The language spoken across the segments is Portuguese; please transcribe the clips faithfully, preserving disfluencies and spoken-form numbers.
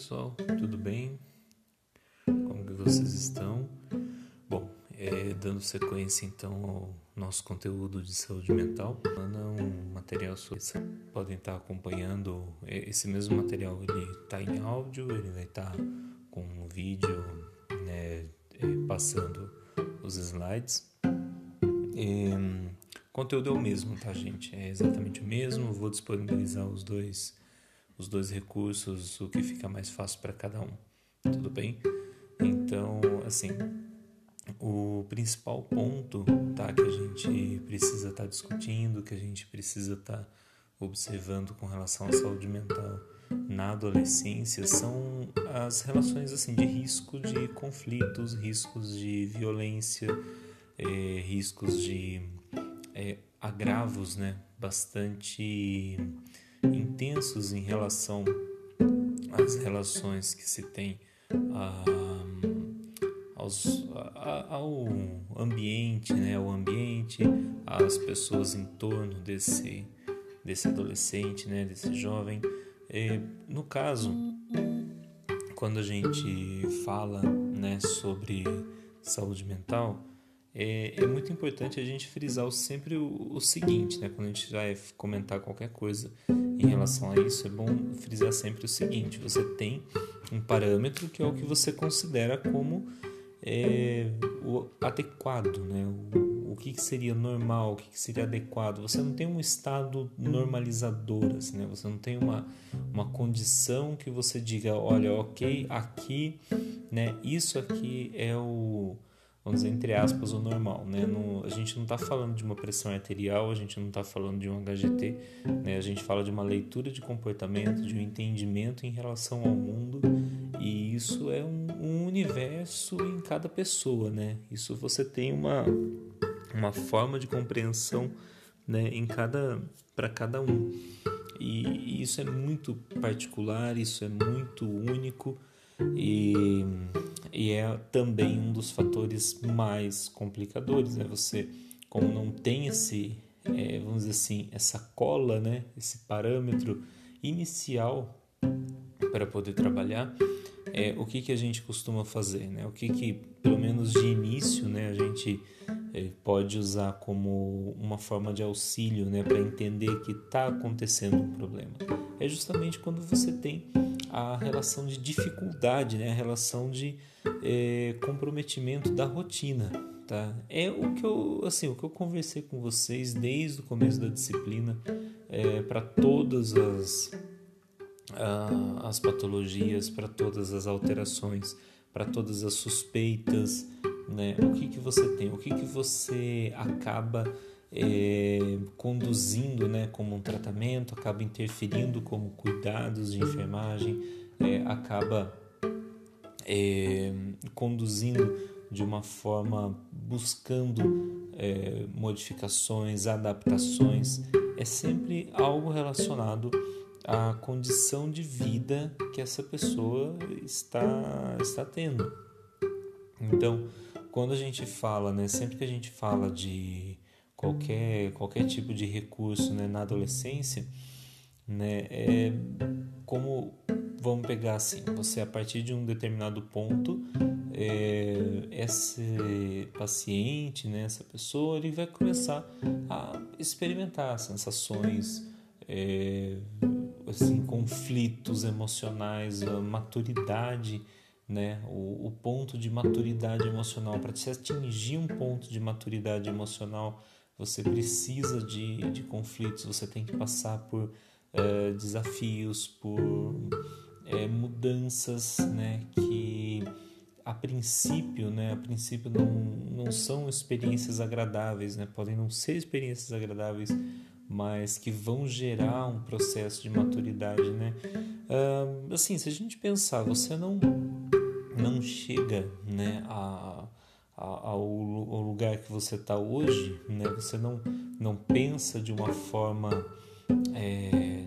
pessoal, tudo bem? Como que vocês estão? Bom, é, dando sequência então ao nosso conteúdo de saúde mental, um material sobre isso. Podem estar acompanhando esse mesmo material, ele está em áudio, ele vai estar com um vídeo, né, passando os slides. E, o conteúdo é o mesmo, tá, gente? É exatamente o mesmo. Vou disponibilizar os dois os dois recursos, o que fica mais fácil para cada um, tudo bem? Então, assim, o principal ponto, tá, que a gente precisa estar tá discutindo, que a gente precisa estar tá observando com relação à saúde mental na adolescência são as relações, assim, de risco de conflitos, riscos de violência, é, riscos de é, agravos, né, bastante intensos em relação às relações que se tem a, aos, a, ao ambiente, né, ao ambiente, às pessoas em torno desse, desse adolescente, né, desse jovem. É, no caso, quando a gente fala, né, sobre saúde mental, É, é muito importante a gente frisar sempre o, o seguinte, né? Quando a gente vai comentar qualquer coisa em relação a isso, é bom frisar sempre o seguinte: você tem um parâmetro que é o que você considera como é, o adequado, né? O, o que, que seria normal, o que, que seria adequado. Você não tem um estado normalizador, assim, né? Você não tem uma, uma condição que você diga, olha, ok, aqui, né? Isso aqui é o... vamos dizer, entre aspas, o normal, né? No, a gente não está falando de uma pressão arterial, a gente não está falando de um H G T, né? A gente fala de uma leitura de comportamento, de um entendimento em relação ao mundo, e isso é um, um universo em cada pessoa, né? Isso você tem uma, uma forma de compreensão, né, em cada, para cada um. E, e isso é muito particular, isso é muito único, e... E é também um dos fatores mais complicadores, né? Você, como não tem esse, é, vamos dizer assim, essa cola, né? Esse parâmetro inicial para poder trabalhar, é, o que, que a gente costuma fazer, né? O que, que pelo menos de início, né, a gente é, pode usar como uma forma de auxílio, né, para entender que está acontecendo um problema. É justamente quando você tem a relação de dificuldade, né? A relação de é, comprometimento da rotina, tá? É o que eu, assim, o que eu conversei com vocês desde o começo da disciplina, é, para todas as, a, as patologias, para todas as alterações, para todas as suspeitas, né? O que, que você tem, o que, que você acaba É, conduzindo, né, como um tratamento, acaba interferindo como cuidados de enfermagem, é, acaba é, conduzindo de uma forma, buscando é, modificações, adaptações, é sempre algo relacionado à condição de vida que essa pessoa está, está tendo. Então, quando a gente fala, né, sempre que a gente fala de Qualquer, qualquer tipo de recurso, né, na adolescência, né, é como, vamos pegar assim, você a partir de um determinado ponto, é, esse paciente, né, essa pessoa, ele vai começar a experimentar sensações, é, assim, conflitos emocionais, a maturidade, né, o, o ponto de maturidade emocional. Para se atingir um ponto de maturidade emocional, você precisa de, de conflitos, você tem que passar por é, desafios, por é, mudanças, né, que a princípio, né, a princípio não, não são experiências agradáveis, né, podem não ser experiências agradáveis, mas que vão gerar um processo de maturidade, né? Ah, assim, se a gente pensar, você não, não chega, né, a... ao lugar que você está hoje, né? Você não, não pensa de uma forma é,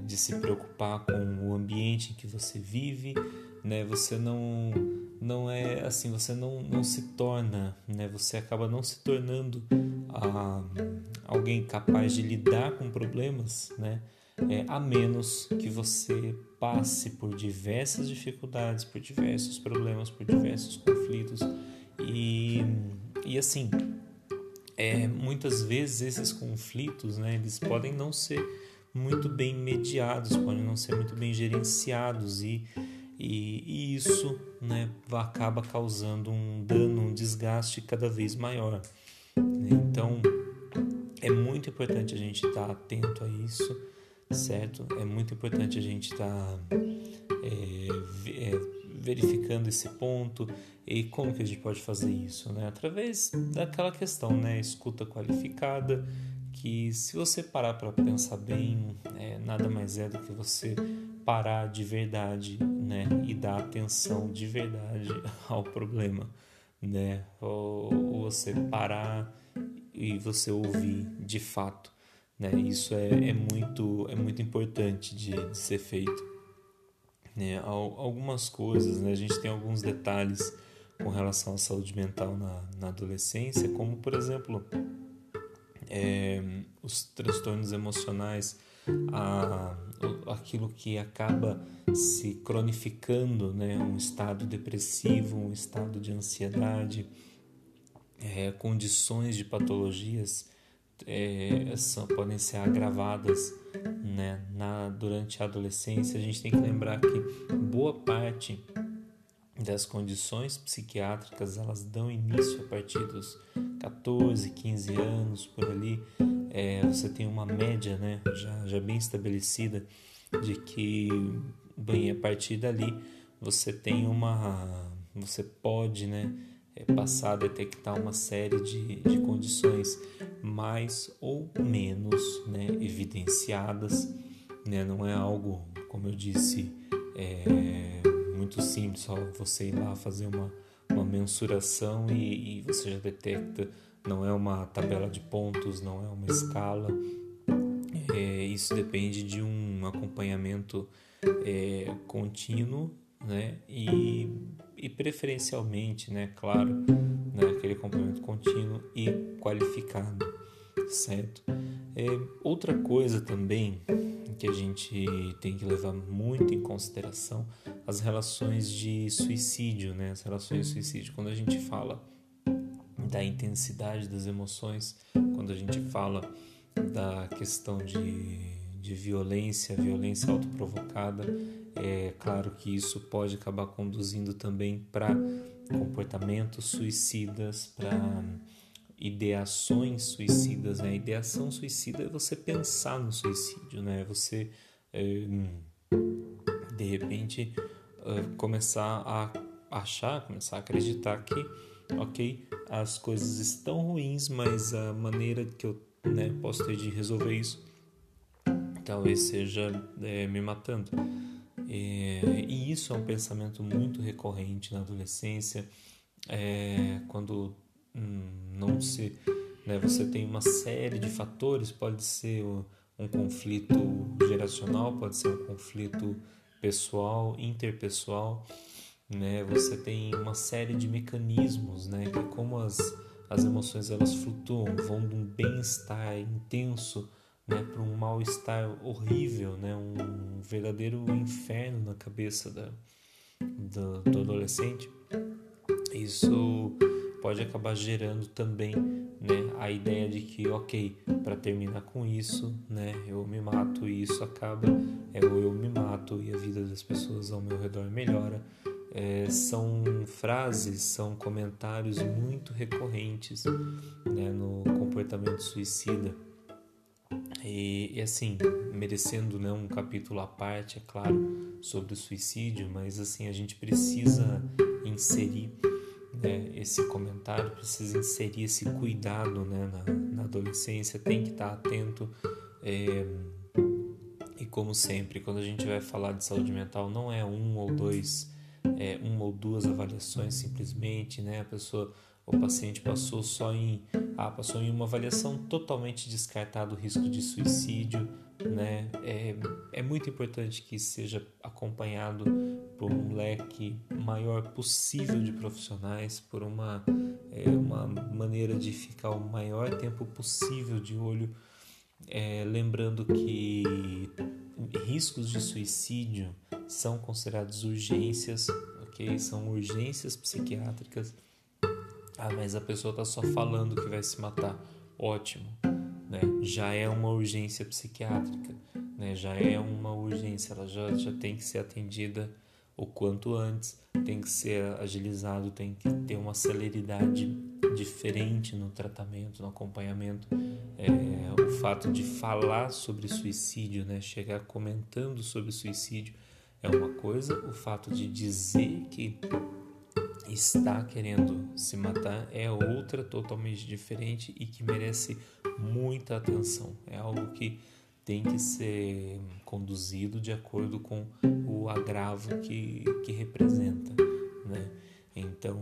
de se preocupar com o ambiente em que você vive, né? Você não, não é assim, você não, não se torna, né? Você acaba não se tornando a, alguém capaz de lidar com problemas, né? é, a menos que você passe por diversas dificuldades, por diversos problemas, por diversos conflitos. E, e assim, é, muitas vezes esses conflitos, né, eles podem não ser muito bem mediados, podem não ser muito bem gerenciados, e, e, e isso, né, acaba causando um dano, um desgaste cada vez maior. Então, é muito importante a gente estar atento a isso, certo? É muito importante a gente estar é, verificando esse ponto. E como que a gente pode fazer isso, né? Através daquela questão, né? Escuta qualificada, que se você parar para pensar bem, é, nada mais é do que você parar de verdade, né? E dar atenção de verdade ao problema, né? Ou, ou você parar e você ouvir de fato, né? Isso é, é, muito, é muito importante de, de ser feito, né? Algumas coisas, né? A gente tem alguns detalhes com relação à saúde mental na, na adolescência, como, por exemplo, é, os transtornos emocionais, a, aquilo que acaba se cronificando, né? Um estado depressivo, um estado de ansiedade. É, condições de patologias é, são, podem ser agravadas, né, na, durante a adolescência. A gente tem que lembrar que boa parte das condições psiquiátricas, elas dão início a partir dos catorze, quinze anos, por ali. É, você tem uma média, né, já, já bem estabelecida, de que, bem, a partir dali você tem uma... você pode, né, é passar a detectar uma série de, de condições mais ou menos, né, evidenciadas, né? Não é algo, como eu disse, é, muito simples, só você ir lá fazer uma, uma mensuração e, e você já detecta. Não é uma tabela de pontos, não é uma escala. É, isso depende de um acompanhamento é, contínuo, né? E, e preferencialmente, né, claro, né, aquele acompanhamento contínuo e qualificado, certo? É, outra coisa também que a gente tem que levar muito em consideração, as relações de suicídio, né? As relações de suicídio, quando a gente fala da intensidade das emoções, quando a gente fala da questão de... de violência, violência autoprovocada, é claro que isso pode acabar conduzindo também para comportamentos suicidas, para ideações suicidas, né? Ideação suicida é você pensar no suicídio, né? Você, é, de repente, é, começar a achar, começar a acreditar que, ok, as coisas estão ruins, mas a maneira que eu, né, posso ter de resolver isso talvez seja é, me matando. É, e isso é um pensamento muito recorrente na adolescência, é, quando hum, não se, né, você tem uma série de fatores, pode ser um conflito geracional, pode ser um conflito pessoal, interpessoal, né, você tem uma série de mecanismos, né, que como as, as emoções, elas flutuam, vão de um bem-estar intenso, né, para um mal-estar horrível, né, um verdadeiro inferno na cabeça da, da, do adolescente. Isso pode acabar gerando também, né, a ideia de que, ok, para terminar com isso, né, eu me mato e isso acaba, é, ou eu me mato e a vida das pessoas ao meu redor melhora. É, são frases, são comentários muito recorrentes, né, no comportamento suicida. E, e assim, merecendo, né, um capítulo à parte, é claro, sobre o suicídio, mas assim, a gente precisa inserir, né, esse comentário, precisa inserir esse cuidado, né, na, na adolescência, tem que estar atento. É, e como sempre, quando a gente vai falar de saúde mental, não é um ou dois, é, uma ou duas avaliações simplesmente, né, a pessoa... O paciente passou só em, ah, passou em uma avaliação, totalmente descartado o risco de suicídio, né? É, é muito importante que seja acompanhado por um leque maior possível de profissionais, por uma, é, uma maneira de ficar o maior tempo possível de olho, É, lembrando que riscos de suicídio são considerados urgências, ok? São urgências psiquiátricas. Ah, mas a pessoa está só falando que vai se matar. Ótimo, né? Já é uma urgência psiquiátrica, né? Já é uma urgência, ela já, já tem que ser atendida o quanto antes, tem que ser agilizado, tem que ter uma celeridade diferente no tratamento, no acompanhamento. É, o fato de falar sobre suicídio, né? Chegar comentando sobre suicídio é uma coisa, o fato de dizer que está querendo se matar é outra, totalmente diferente e que merece muita atenção. É algo que tem que ser conduzido de acordo com o agravo que, que representa, né? Então,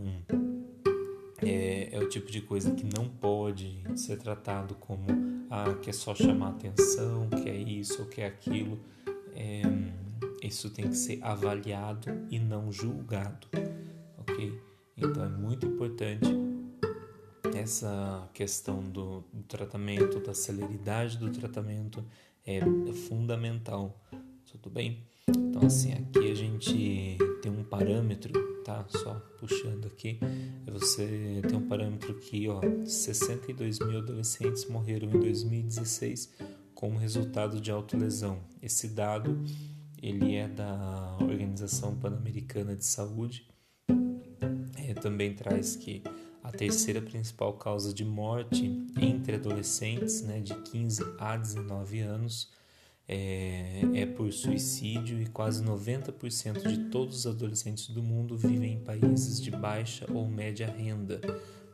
é, é o tipo de coisa que não pode ser tratado como ah, que é só chamar atenção, que é isso ou que é aquilo. É, isso tem que ser avaliado e não julgado. Okay? Então é muito importante essa questão do, do tratamento, da celeridade do tratamento, é, é fundamental, tudo bem? Então assim, aqui a gente tem um parâmetro, tá? Só puxando aqui, você tem um parâmetro que, ó, sessenta e dois mil adolescentes morreram em dois mil e dezesseis como resultado de autolesão. Esse dado, ele é da Organização Pan-Americana de Saúde. Também traz que a terceira principal causa de morte entre adolescentes, né, de quinze a dezenove anos é, é por suicídio, e quase noventa por cento de todos os adolescentes do mundo vivem em países de baixa ou média renda.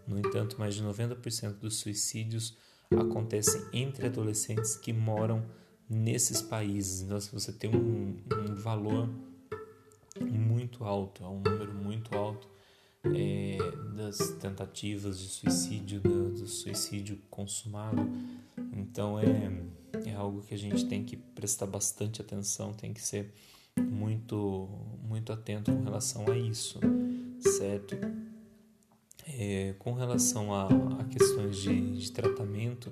No entanto, mais de noventa por cento dos suicídios acontecem entre adolescentes que moram nesses países. Então, se você tem um, um valor muito alto, é um número muito alto, É, das tentativas de suicídio, do, do suicídio consumado. Então é, é algo que a gente tem que prestar bastante atenção, tem que ser muito, muito atento com relação a isso, certo? É, com relação a, a questões de, de tratamento,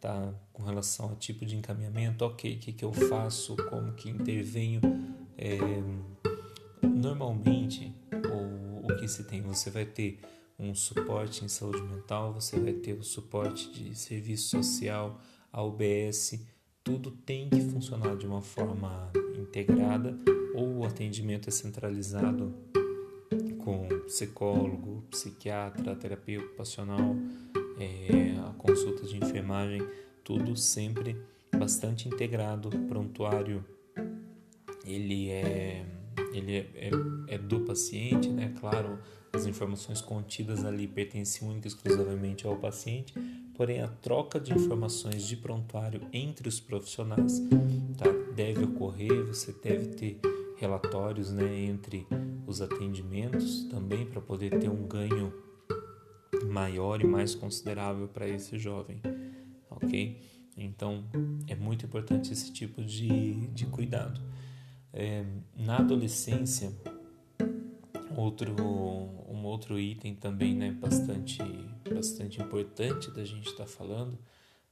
tá? Com relação a tipo de encaminhamento, ok, o que, que eu faço, como que intervenho, é, normalmente ou o que se tem? Você vai ter um suporte em saúde mental, você vai ter o suporte de serviço social, a U B S, tudo tem que funcionar de uma forma integrada, ou o atendimento é centralizado com psicólogo, psiquiatra, terapia ocupacional, é, a consulta de enfermagem, tudo sempre bastante integrado. O prontuário, ele é... Ele é, é, é do paciente, né? Claro, as informações contidas ali pertencem única e exclusivamente ao paciente, porém a troca de informações de prontuário entre os profissionais, tá? Deve ocorrer, você deve ter relatórios, né, entre os atendimentos também para poder ter um ganho maior e mais considerável para esse jovem, ok? Então, é muito importante esse tipo de, de cuidado. É, na adolescência, outro, um outro item também, né, bastante, bastante importante da gente estar tá falando,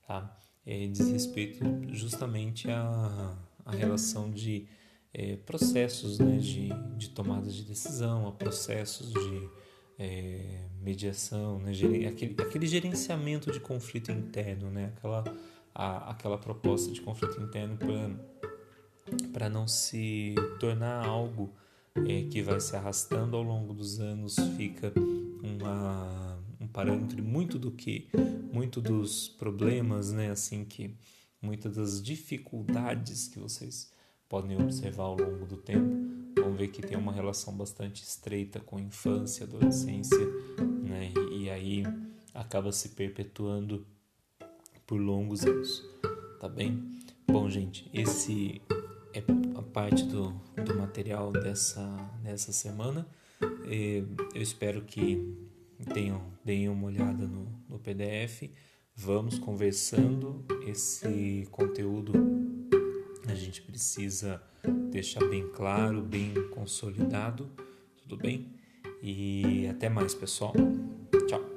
tá? É, diz respeito justamente à, à relação de é, processos, né, de, de tomada de decisão, a processos de é, mediação, né, ger, aquele, aquele gerenciamento de conflito interno, né, aquela, a, aquela proposta de conflito interno para... para não se tornar algo é, que vai se arrastando ao longo dos anos, fica uma, um parâmetro muito do que, muito dos problemas, né, assim, que muitas das dificuldades que vocês podem observar ao longo do tempo, vão ver que tem uma relação bastante estreita com a infância, adolescência, né, e aí acaba se perpetuando por longos anos, tá bem? Bom, gente, esse é a parte do, do material dessa, dessa semana. Eu espero que tenham, deem uma olhada no, no P D F. Vamos conversando. Esse conteúdo a gente precisa deixar bem claro, bem consolidado. Tudo bem? E até mais, pessoal. Tchau.